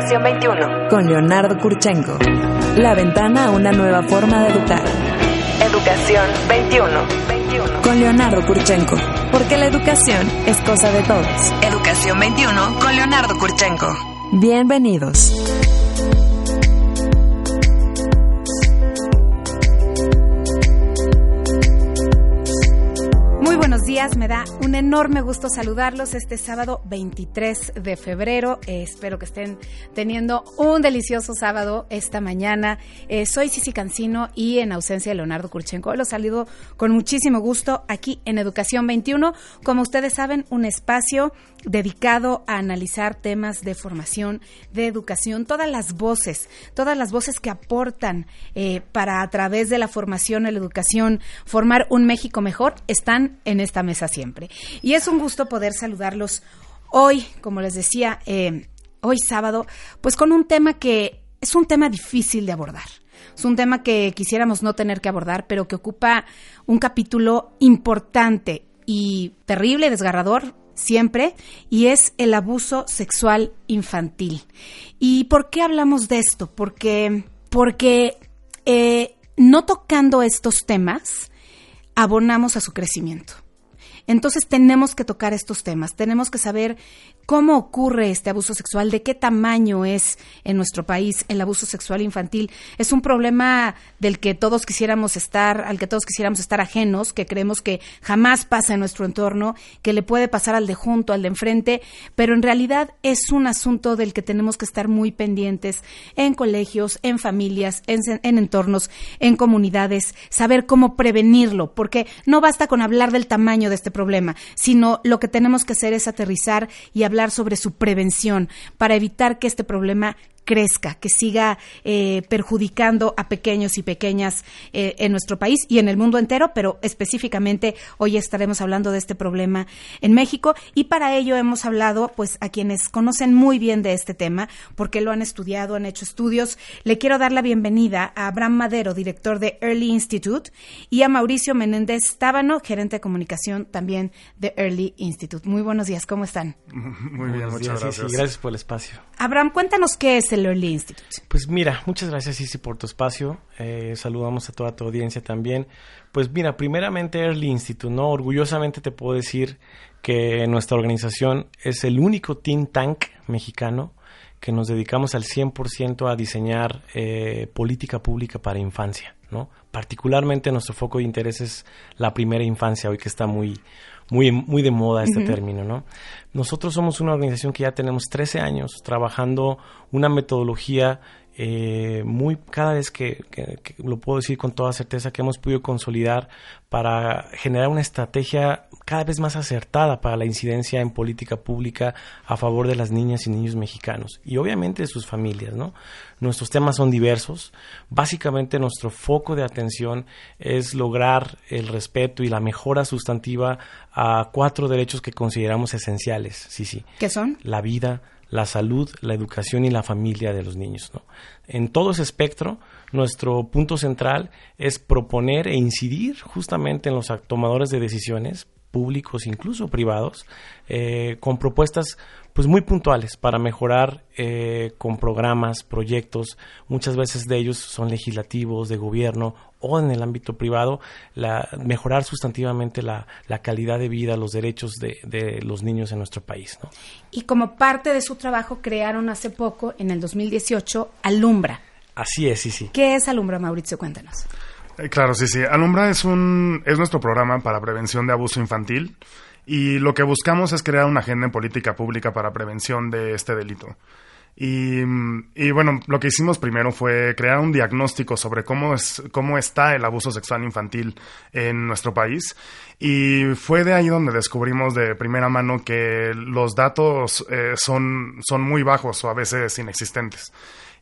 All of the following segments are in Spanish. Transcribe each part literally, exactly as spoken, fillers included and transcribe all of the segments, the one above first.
Generación veintiuno. Con Leonardo Kurchenko. La ventana a una nueva forma de educar. Educación veintiuno. Con Leonardo Kurchenko. Porque la educación es cosa de todos. Educación veintiuno con Leonardo Kurchenko. Bienvenidos. Días, me da un enorme gusto saludarlos este sábado veintitrés de febrero. Eh, espero que estén teniendo un delicioso sábado esta mañana. Eh, soy Ceci Cancino y en ausencia de Leonardo Kurchenko los saludo con muchísimo gusto aquí en Educación veintiuno. Como ustedes saben, un espacio dedicado a analizar temas de formación, de educación, todas las voces, todas las voces que aportan eh, para a través de la formación, la educación, formar un México mejor, están en esta mesa siempre. Y es un gusto poder saludarlos hoy, como les decía, eh, hoy sábado, pues con un tema que es un tema difícil de abordar. Es un tema que quisiéramos no tener que abordar, pero que ocupa un capítulo importante y terrible, desgarrador, siempre, y es el abuso sexual infantil. ¿Y por qué hablamos de esto? Porque, porque eh, no tocando estos temas, abonamos a su crecimiento. Entonces tenemos que tocar estos temas, tenemos que saber cómo ocurre este abuso sexual, de qué tamaño es en nuestro país el abuso sexual infantil. Es un problema del que todos quisiéramos estar, al que todos quisiéramos estar ajenos, que creemos que jamás pasa en nuestro entorno, que le puede pasar al de junto, al de enfrente, pero en realidad es un asunto del que tenemos que estar muy pendientes en colegios, en familias, en, en entornos, en comunidades, saber cómo prevenirlo, porque no basta con hablar del tamaño de este problema, sino lo que tenemos que hacer es aterrizar y hablar sobre su prevención para evitar que este problema crezca, que siga eh, perjudicando a pequeños y pequeñas eh, en nuestro país y en el mundo entero, pero específicamente hoy estaremos hablando de este problema en México, y para ello hemos hablado pues a quienes conocen muy bien de este tema, porque lo han estudiado, han hecho estudios. Le quiero dar la bienvenida a Abraham Madero, director de Early Institute, y a Mauricio Meléndez Tábano, gerente de comunicación también de Early Institute. Muy buenos días, ¿cómo están? Muy bien, muchas días, gracias. Gracias por el espacio. Abraham, cuéntanos qué es el Early Institute. Pues mira, muchas gracias, Cici, por tu espacio. Eh, saludamos a toda tu audiencia también. Pues mira, primeramente Early Institute, ¿no? Orgullosamente te puedo decir que nuestra organización es el único think tank mexicano que nos dedicamos al cien por ciento a diseñar eh, política pública para infancia, ¿no? Particularmente nuestro foco de interés es la primera infancia, hoy que está muy, muy, muy de moda este uh-huh. término, ¿no? Nosotros somos una organización que ya tenemos trece años trabajando una metodología eh, muy, cada vez que, que, que lo puedo decir con toda certeza, que hemos podido consolidar para generar una estrategia cada vez más acertada para la incidencia en política pública a favor de las niñas y niños mexicanos y obviamente de sus familias, ¿no? Nuestros temas son diversos. Básicamente nuestro foco de atención es lograr el respeto y la mejora sustantiva a cuatro derechos que consideramos esenciales, sí, sí. ¿Qué son? La vida, la salud, la educación y la familia de los niños, ¿no? En todo ese espectro, nuestro punto central es proponer e incidir justamente en los tomadores de decisiones públicos, incluso privados, eh, con propuestas pues muy puntuales para mejorar eh, con programas, proyectos, muchas veces de ellos son legislativos, de gobierno o en el ámbito privado, la, mejorar sustantivamente la, la calidad de vida, los derechos de, de los niños en nuestro país, ¿no? Y como parte de su trabajo crearon hace poco, en el dos mil dieciocho, Alumbra. Así es, sí, sí. ¿Qué es Alumbra, Mauricio? Cuéntanos. Claro, sí, sí. Alumbra es un es nuestro programa para prevención de abuso infantil y lo que buscamos es crear una agenda en política pública para prevención de este delito. Y, y bueno, lo que hicimos primero fue crear un diagnóstico sobre cómo es cómo está el abuso sexual infantil en nuestro país, y fue de ahí donde descubrimos de primera mano que los datos eh, son, son muy bajos o a veces inexistentes.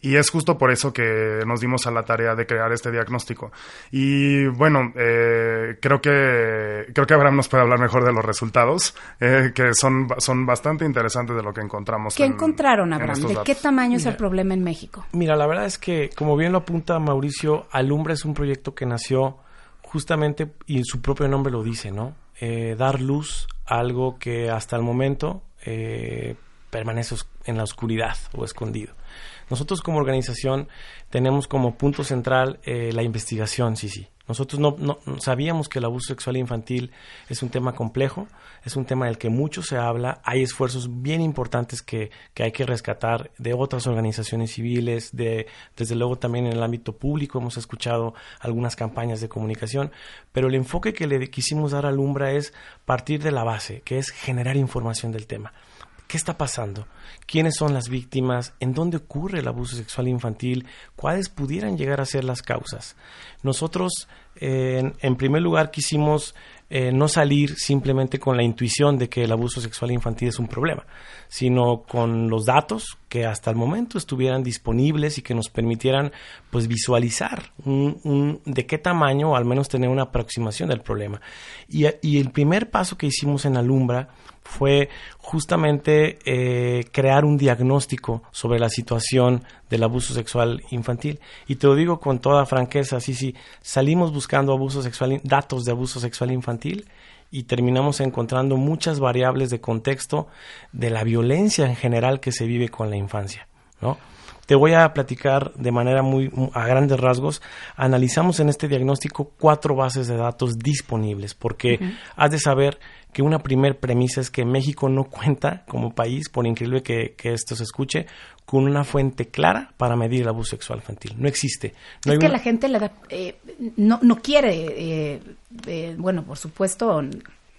Y es justo por eso que nos dimos a la tarea de crear este diagnóstico. Y bueno, eh, creo que creo que Abraham nos puede hablar mejor de los resultados, eh, que son, son bastante interesantes de lo que encontramos. ¿Qué en, encontraron, Abraham? En ¿De datos? ¿Qué tamaño es mira, el problema en México? Mira, la verdad es que, como bien lo apunta Mauricio, Alumbra es un proyecto que nació justamente, y su propio nombre lo dice, ¿no? Eh, dar luz a algo que hasta el momento... Eh, permanece en la oscuridad o escondido. Nosotros como organización tenemos como punto central eh, la investigación, sí, sí. Nosotros no, no sabíamos que el abuso sexual infantil es un tema complejo, es un tema del que mucho se habla, hay esfuerzos bien importantes que, que hay que rescatar de otras organizaciones civiles, de desde luego también en el ámbito público hemos escuchado algunas campañas de comunicación, pero el enfoque que le quisimos dar a Alumbra es partir de la base, que es generar información del tema. ¿Qué está pasando? ¿Quiénes son las víctimas? ¿En dónde ocurre el abuso sexual infantil? ¿Cuáles pudieran llegar a ser las causas? Nosotros, eh, en, en primer lugar, quisimos eh, no salir simplemente con la intuición de que el abuso sexual infantil es un problema, sino con los datos que hasta el momento estuvieran disponibles y que nos permitieran pues, visualizar un, un, de qué tamaño, o al menos tener una aproximación del problema. Y, y el primer paso que hicimos en Alumbra fue justamente eh, crear un diagnóstico sobre la situación del abuso sexual infantil. Y te lo digo con toda franqueza, sí, sí, salimos buscando abuso sexual, datos de abuso sexual infantil y terminamos encontrando muchas variables de contexto de la violencia en general que se vive con la infancia, ¿no? Te voy a platicar de manera muy a grandes rasgos. Analizamos en este diagnóstico cuatro bases de datos disponibles, porque uh-huh. has de saber que una primer premisa es que México no cuenta como país, por increíble que, que esto se escuche, con una fuente clara para medir el abuso sexual infantil. No existe. No es hay que una... la gente le da, eh, no, no quiere, eh, eh, bueno, por supuesto,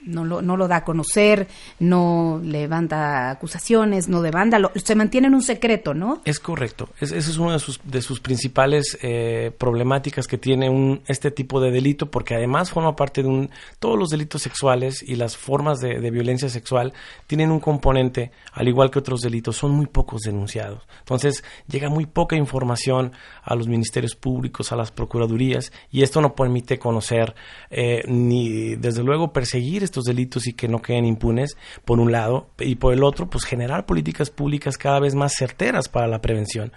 no lo, no lo da a conocer, no levanta acusaciones, no demanda, lo, se mantiene en un secreto, ¿no? Es correcto. Es, esa es una de sus, de sus principales eh, problemáticas que tiene un, este tipo de delito, porque además forma parte de un... Todos los delitos sexuales y las formas de, de violencia sexual tienen un componente, al igual que otros delitos, son muy pocos denunciados. Entonces, llega muy poca información a los ministerios públicos, a las procuradurías, y esto no permite conocer eh, ni, desde luego, perseguir estos delitos y que no queden impunes, por un lado, y por el otro, pues generar políticas públicas cada vez más certeras para la prevención.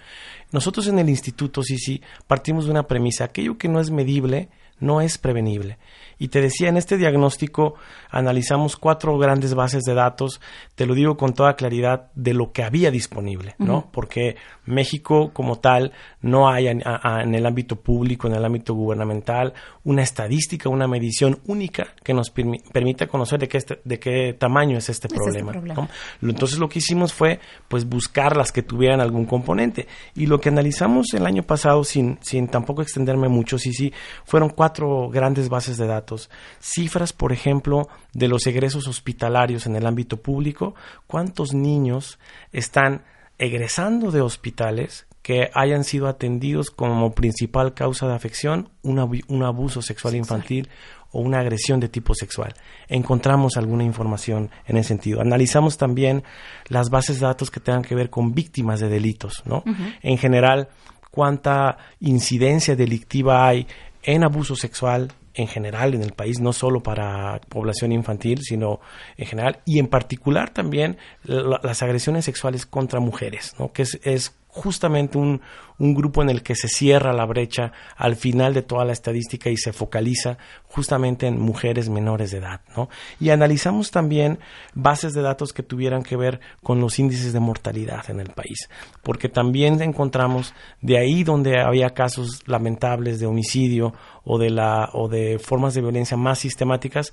Nosotros en el instituto, sí, sí, partimos de una premisa, aquello que no es medible no es prevenible. Y te decía, en este diagnóstico analizamos cuatro grandes bases de datos, te lo digo con toda claridad, de lo que había disponible, ¿no? Uh-huh. Porque México como tal no hay a, a, en el ámbito público, en el ámbito gubernamental, una estadística, una medición única que nos permi- permita conocer de qué, este, de qué tamaño es este ¿Es problema. Este problema? ¿No? Entonces lo que hicimos fue pues, buscar las que tuvieran algún componente. Y lo que analizamos el año pasado, sin, sin tampoco extenderme mucho, sí, sí, fueron cuatro cuatro grandes bases de datos, cifras, por ejemplo, de los egresos hospitalarios en el ámbito público, cuántos niños están egresando de hospitales que hayan sido atendidos como principal causa de afección, un, ab- un abuso sexual infantil o una agresión de tipo sexual. Encontramos alguna información en ese sentido. Analizamos también las bases de datos que tengan que ver con víctimas de delitos, ¿no? Uh-huh. En general, cuánta incidencia delictiva hay en abuso sexual en general en el país, no solo para población infantil, sino en general, y en particular también la, las agresiones sexuales contra mujeres, ¿no? Que es, es justamente un, un grupo en el que se cierra la brecha al final de toda la estadística y se focaliza justamente en mujeres menores de edad, ¿no? Y analizamos también bases de datos que tuvieran que ver con los índices de mortalidad en el país, porque también encontramos de ahí donde había casos lamentables de homicidio o de la o de formas de violencia más sistemáticas.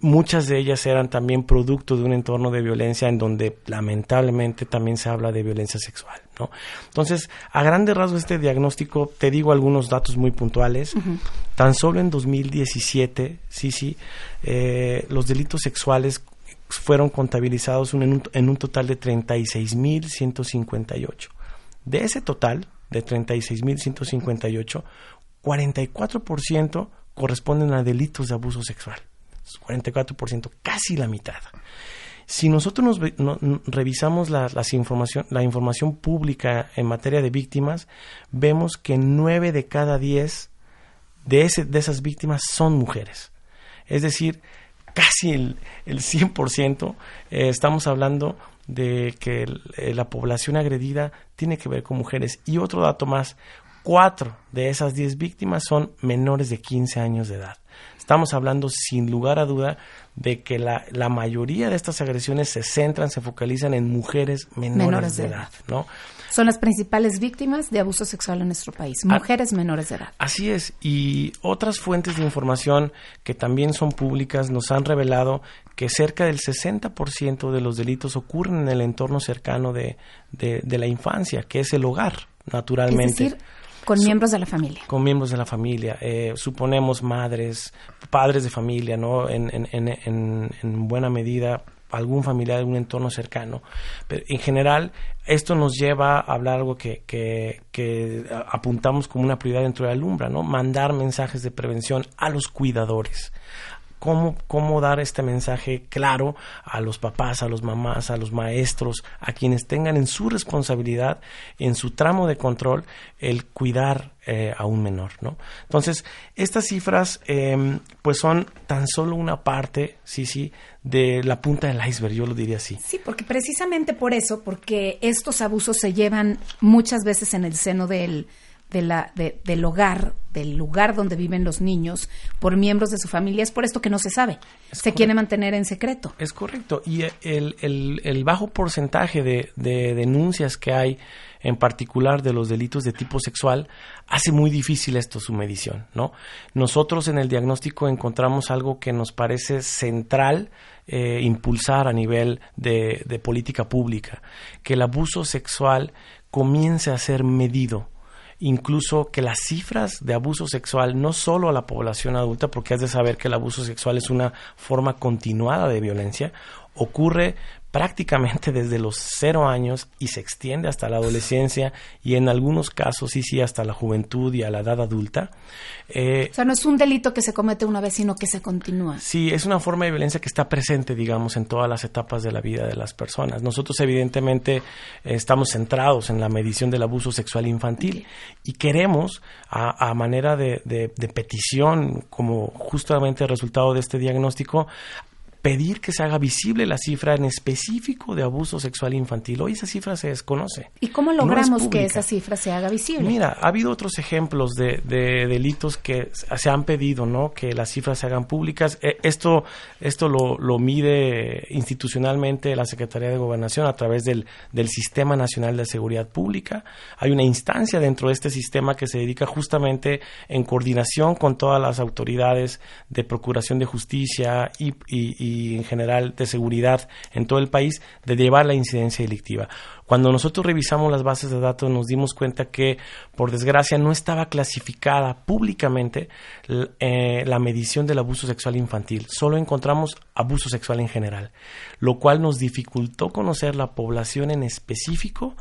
Muchas de ellas eran también producto de un entorno de violencia en donde lamentablemente también se habla de violencia sexual, ¿no? Entonces, a grandes rasgos este diagnóstico, te digo algunos datos muy puntuales. Uh-huh. Tan solo en dos mil diecisiete, sí, sí, eh, los delitos sexuales fueron contabilizados en un, en un total de treinta y seis mil ciento cincuenta y ocho. De ese total de treinta y seis mil ciento cincuenta y ocho, cuarenta y cuatro por ciento corresponden a delitos de abuso sexual. cuarenta y cuatro por ciento, casi la mitad. Si nosotros nos ve, no, revisamos la, las información, la información pública en materia de víctimas, vemos que nueve de cada diez de, ese, de esas víctimas son mujeres. Es decir, casi el, el cien por ciento eh, estamos hablando de que el, la población agredida tiene que ver con mujeres. Y otro dato más, cuatro de esas diez víctimas son menores de quince años de edad. Estamos hablando sin lugar a duda de que la, la mayoría de estas agresiones se centran, se focalizan en mujeres menores, menores de, de edad, edad, ¿no? Son las principales víctimas de abuso sexual en nuestro país, mujeres ah, menores de edad. Así es, y otras fuentes de información que también son públicas nos han revelado que cerca del sesenta por ciento de los delitos ocurren en el entorno cercano de, de, de la infancia, que es el hogar, naturalmente. Es decir, con miembros de la familia. Con miembros de la familia. Eh, suponemos madres, padres de familia, ¿no? En, en, en, en buena medida, algún familiar de un entorno cercano. Pero en general, esto nos lleva a hablar algo que, que, que apuntamos como una prioridad dentro de Alumbra, ¿no? Mandar mensajes de prevención a los cuidadores. Cómo, cómo dar este mensaje claro a los papás, a los mamás, a los maestros, a quienes tengan en su responsabilidad, en su tramo de control, el cuidar eh, a un menor, ¿no? Entonces, estas cifras eh, pues son tan solo una parte, sí, sí, de la punta del iceberg, yo lo diría así. Sí, porque precisamente por eso, porque estos abusos se llevan muchas veces en el seno del... De la, de, del hogar, del lugar donde viven los niños, por miembros de su familia. Es por esto que no se sabe, es se correcto. Quiere mantener en secreto. Es correcto, y el, el, el bajo porcentaje de, de denuncias que hay, en particular de los delitos de tipo sexual, hace muy difícil esto su medición, ¿no? Nosotros en el diagnóstico encontramos algo que nos parece central eh, impulsar a nivel de, de política pública, que el abuso sexual comience a ser medido. Incluso que las cifras de abuso sexual, no solo a la población adulta, porque has de saber que el abuso sexual es una forma continuada de violencia, ocurre prácticamente desde los cero años y se extiende hasta la adolescencia y en algunos casos, sí, sí, hasta la juventud y a la edad adulta. Eh, o sea, no es un delito que se comete una vez, sino que se continúa. Sí, es una forma de violencia que está presente, digamos, en todas las etapas de la vida de las personas. Nosotros, evidentemente, eh, estamos centrados en la medición del abuso sexual infantil, okay, y queremos, a, a manera de, de, de petición, como justamente el resultado de este diagnóstico, pedir que se haga visible la cifra en específico de abuso sexual infantil. Hoy esa cifra se desconoce. ¿Y cómo logramos no es que esa cifra se haga visible? Mira, ha habido otros ejemplos de, de delitos que se han pedido, ¿no? Que las cifras se hagan públicas. Eh, esto esto lo, lo mide institucionalmente la Secretaría de Gobernación a través del, del Sistema Nacional de Seguridad Pública. Hay una instancia dentro de este sistema que se dedica justamente en coordinación con todas las autoridades de Procuración de Justicia y, y, y y en general de seguridad en todo el país, de llevar la incidencia delictiva. Cuando nosotros revisamos las bases de datos nos dimos cuenta que, por desgracia, no estaba clasificada públicamente eh, la medición del abuso sexual infantil. Solo encontramos abuso sexual en general, lo cual nos dificultó conocer la población en específico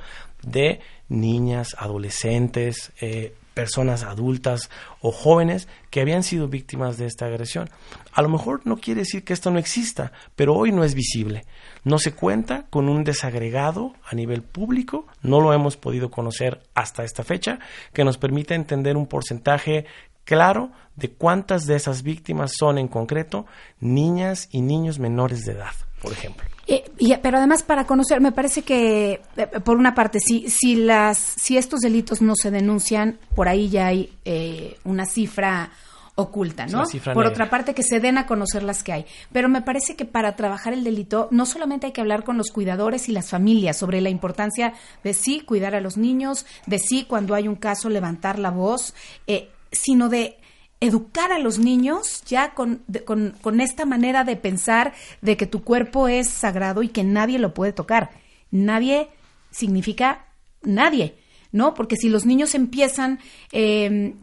de niñas, adolescentes, eh, personas adultas o jóvenes que habían sido víctimas de esta agresión. A lo mejor no quiere decir que esto no exista, pero hoy no es visible. No se cuenta con un desagregado a nivel público, no lo hemos podido conocer hasta esta fecha, que nos permita entender un porcentaje claro de cuántas de esas víctimas son en concreto niñas y niños menores de edad, por ejemplo. Eh, y, pero además, para conocer, me parece que, eh, por una parte, si si las si estos delitos no se denuncian, por ahí ya hay eh, una cifra oculta, ¿no? Por otra parte, que se den a conocer las que hay. Pero me parece que para trabajar el delito, no solamente hay que hablar con los cuidadores y las familias sobre la importancia de sí cuidar a los niños, de sí cuando hay un caso levantar la voz, eh, sino de educar a los niños ya con, de, con, con esta manera de pensar de que tu cuerpo es sagrado y que nadie lo puede tocar. Nadie significa nadie, ¿no? Porque si los niños empiezan, eh,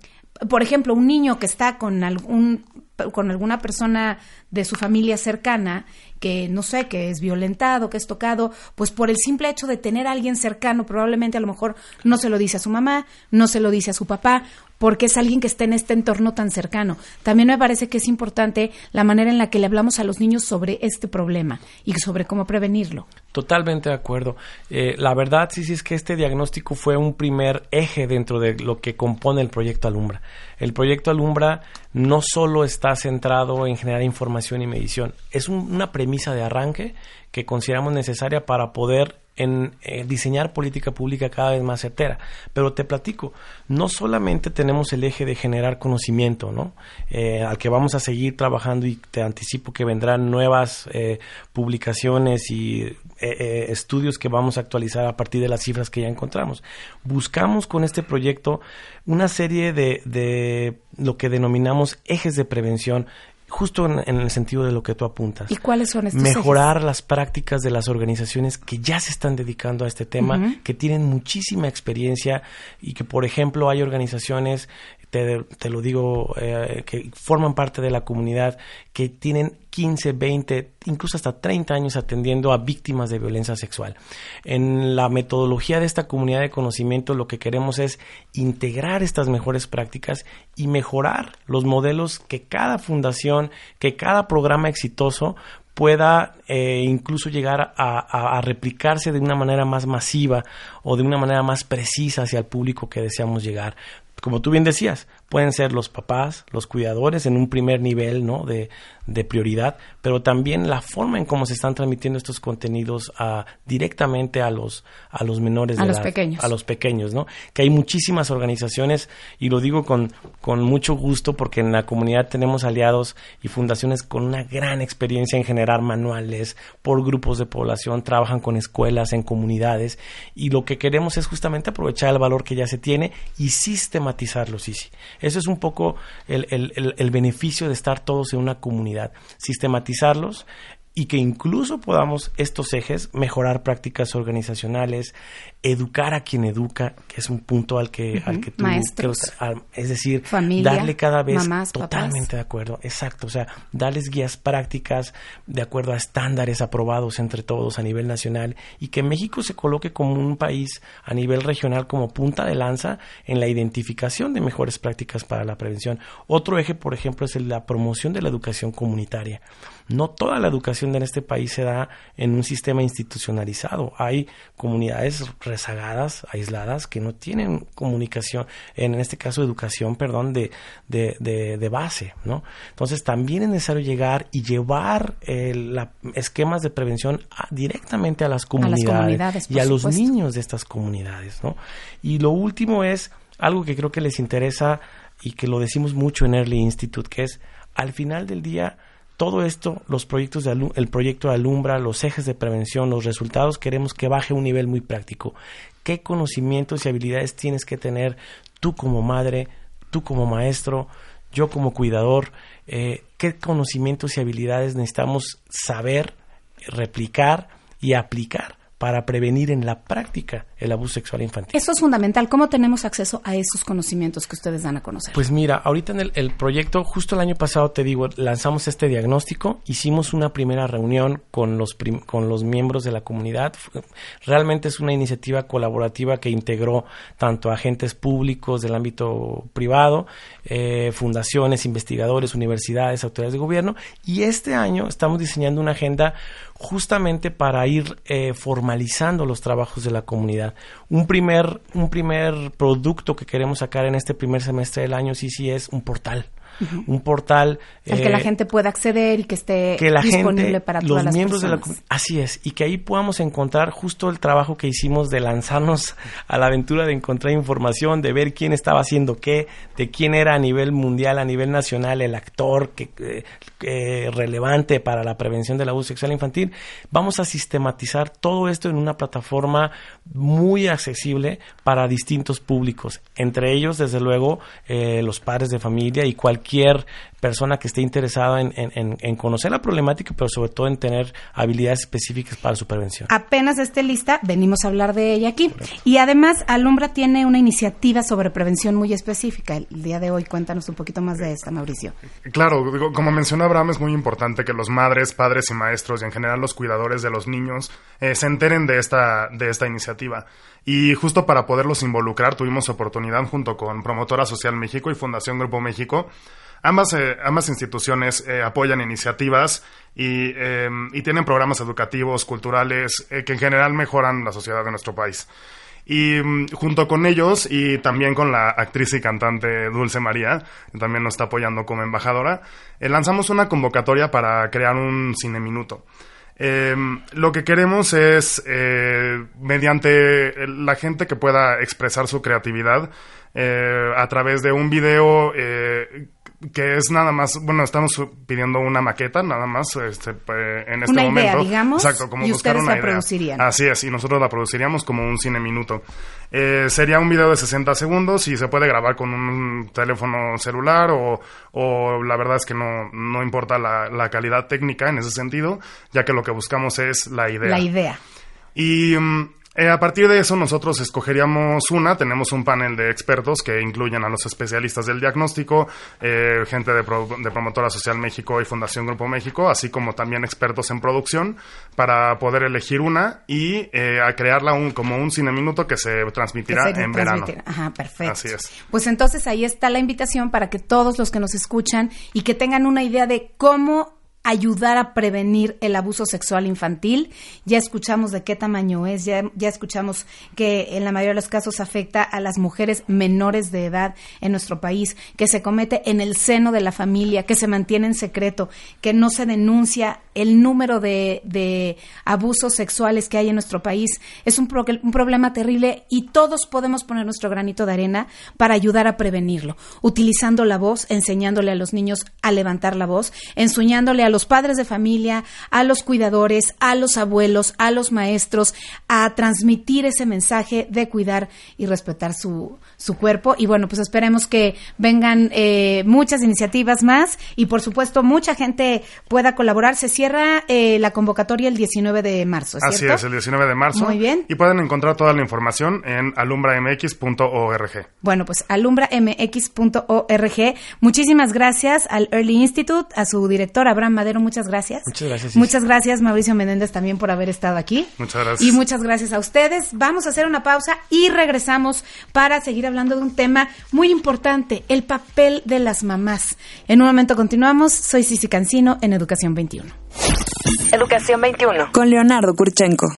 por ejemplo, un niño que está con algún con alguna persona de su familia cercana, que no sé, que es violentado, que es tocado, pues por el simple hecho de tener a alguien cercano, probablemente a lo mejor no se lo dice a su mamá, no se lo dice a su papá, porque es alguien que está en este entorno tan cercano. También me parece que es importante la manera en la que le hablamos a los niños sobre este problema y sobre cómo prevenirlo. Totalmente de acuerdo. Eh, la verdad, sí, sí, es que este diagnóstico fue un primer eje dentro de lo que compone el Proyecto Alumbra. El Proyecto Alumbra no solo está centrado en generar información y medición, es un, una premisa de arranque que consideramos necesaria para poder en eh, diseñar política pública cada vez más certera. Pero te platico, no solamente tenemos el eje de generar conocimiento, ¿no? Eh, al que vamos a seguir trabajando, y te anticipo que vendrán nuevas eh, publicaciones y eh, eh, estudios que vamos a actualizar a partir de las cifras que ya encontramos. Buscamos con este proyecto una serie de, de lo que denominamos ejes de prevención, justo en, en el sentido de lo que tú apuntas. ¿Y cuáles son estos Mejorar ejes? Las prácticas de las organizaciones que ya se están dedicando a este tema, uh-huh. que tienen muchísima experiencia y que, por ejemplo, hay organizaciones, te, te lo digo, eh, que forman parte de la comunidad, que tienen quince, veinte, incluso hasta treinta años atendiendo a víctimas de violencia sexual. En la metodología de esta comunidad de conocimiento, lo que queremos es integrar estas mejores prácticas y mejorar los modelos que cada fundación, que cada programa exitoso pueda eh, incluso llegar a, a, a replicarse de una manera más masiva o de una manera más precisa hacia el público que deseamos llegar. Como tú bien decías, pueden ser los papás, los cuidadores en un primer nivel, ¿no? de, de prioridad, pero también la forma en cómo se están transmitiendo estos contenidos a, directamente a los a los menores de edad. A los pequeños. A los pequeños, ¿no? Que hay muchísimas organizaciones, y lo digo con, con mucho gusto porque en la comunidad tenemos aliados y fundaciones con una gran experiencia en generar manuales por grupos de población, trabajan con escuelas, en comunidades, y lo que queremos es justamente aprovechar el valor que ya se tiene y sistematizarlo, sí, sí. Eso es un poco el, el, el, el beneficio de estar todos en una comunidad, sistematizarlos y que incluso podamos estos ejes mejorar prácticas organizacionales, educar a quien educa, que es un punto al que, uh-huh. al que tú... Maestros, que, al, es decir, familia, darle cada vez mamás, totalmente papás. De acuerdo, exacto, o sea, darles guías prácticas de acuerdo a estándares aprobados entre todos a nivel nacional, y que México se coloque como un país a nivel regional como punta de lanza en la identificación de mejores prácticas para la prevención. Otro eje, por ejemplo, es la promoción de la educación comunitaria. No toda la educación en este país se da en un sistema institucionalizado. Hay comunidades rezagadas, aisladas, que no tienen comunicación, en este caso educación, perdón, de, de, de, de base, ¿no? Entonces también es necesario llegar y llevar eh, la, esquemas de prevención a, directamente a las comunidades, a las comunidades y a supuesto. Los niños de estas comunidades, ¿no? Y lo último es algo que creo que les interesa y que lo decimos mucho en Early Institute, que es al final del día... Todo esto, los proyectos de alum- el proyecto de Alumbra, los ejes de prevención, los resultados, queremos que baje a un nivel muy práctico. ¿Qué conocimientos y habilidades tienes que tener tú como madre, tú como maestro, yo como cuidador? Eh, ¿Qué conocimientos y habilidades necesitamos saber, replicar y aplicar para prevenir en la práctica el abuso sexual infantil? Eso es fundamental. ¿Cómo tenemos acceso a esos conocimientos que ustedes dan a conocer? Pues mira, ahorita en el, el proyecto, justo el año pasado, te digo, lanzamos este diagnóstico, hicimos una primera reunión con los, prim- con los miembros de la comunidad. Realmente es una iniciativa colaborativa que integró tanto agentes públicos del ámbito privado, eh, fundaciones, investigadores, universidades, autoridades de gobierno, y este año estamos diseñando una agenda justamente para ir eh, formalizando los trabajos de la comunidad. Un primer, un primer producto que queremos sacar en este primer semestre del año, sí, sí, es un portal. Uh-huh. Un portal... El eh, que la gente pueda acceder y que esté que la disponible gente, para todas las miembros personas. De la, así es, y que ahí podamos encontrar justo el trabajo que hicimos de lanzarnos a la aventura de encontrar información, de ver quién estaba haciendo qué, de quién era a nivel mundial, a nivel nacional, el actor que, que, que relevante para la prevención del abuso sexual infantil. Vamos a sistematizar todo esto en una plataforma muy accesible para distintos públicos, entre ellos, desde luego, eh, los padres de familia y cualquier cualquier persona que esté interesada en, en, en conocer la problemática, pero sobre todo en tener habilidades específicas para su prevención. Apenas esté lista, venimos a hablar de ella aquí. Correcto. Y además, Alumbra tiene una iniciativa sobre prevención muy específica. El día de hoy, cuéntanos un poquito más de esta, Mauricio. Claro, digo, como mencionó Abraham, es muy importante que los madres, padres y maestros, y en general los cuidadores de los niños, eh, se enteren de esta, de esta iniciativa. Y justo para poderlos involucrar, tuvimos oportunidad junto con Promotora Social México y Fundación Grupo México. Ambas, eh, ambas instituciones eh, apoyan iniciativas y, eh, y tienen programas educativos, culturales, eh, que en general mejoran la sociedad de nuestro país. Y um, junto con ellos y también con la actriz y cantante Dulce María, que también nos está apoyando como embajadora, eh, lanzamos una convocatoria para crear un cineminuto. Eh, lo que queremos es, eh, mediante la gente que pueda expresar su creatividad, eh, a través de un video, eh, que es nada más, bueno, estamos pidiendo una maqueta, nada más, este, en este una momento. Idea, digamos, exacto, como y buscar ustedes una la idea. Producirían. Así es, y nosotros la produciríamos como un cine minuto. Eh, sería un video de sesenta segundos y se puede grabar con un teléfono celular o, o la verdad es que no, no importa la, la calidad técnica en ese sentido, ya que lo que buscamos es la idea. La idea. Y... Um, Eh, a partir de eso nosotros escogeríamos una, tenemos un panel de expertos que incluyen a los especialistas del diagnóstico, eh, gente de, Pro, de Promotora Social México y Fundación Grupo México, así como también expertos en producción, para poder elegir una y eh, a crearla un, como un cine minuto que se transmitirá que se en transmitirá. verano. Ajá, perfecto. Así es. Pues entonces ahí está la invitación para que todos los que nos escuchan y que tengan una idea de cómo ayudar a prevenir el abuso sexual infantil. Ya escuchamos de qué tamaño es, ya, ya escuchamos que en la mayoría de los casos afecta a las mujeres menores de edad en nuestro país, que se comete en el seno de la familia, que se mantiene en secreto, que no se denuncia el número de, de abusos sexuales que hay en nuestro país. Es un, pro, un problema terrible y todos podemos poner nuestro granito de arena para ayudar a prevenirlo, utilizando la voz, enseñándole a los niños a levantar la voz, enseñándole a los padres de familia, a los cuidadores, a los abuelos, a los maestros, a transmitir ese mensaje de cuidar y respetar su, su cuerpo. Y bueno, pues esperemos que vengan eh, muchas iniciativas más y por supuesto mucha gente pueda colaborar. Se cierra eh, la convocatoria el diecinueve de marzo, ¿es cierto? Así es, el diecinueve de marzo. Muy bien. Y pueden encontrar toda la información en alumbra m x punto org. Bueno, pues alumbra m x punto org. Muchísimas gracias al Early Institute, a su director Abraham Madero. Madero, muchas gracias. Muchas gracias. Sí. Muchas gracias, Mauricio Meléndez, también por haber estado aquí. Muchas gracias. Y muchas gracias a ustedes. Vamos a hacer una pausa y regresamos para seguir hablando de un tema muy importante, el papel de las mamás. En un momento continuamos. Soy Ceci Cancino en Educación veintiuno. Educación veintiuno. Con Leonardo Kurchenko.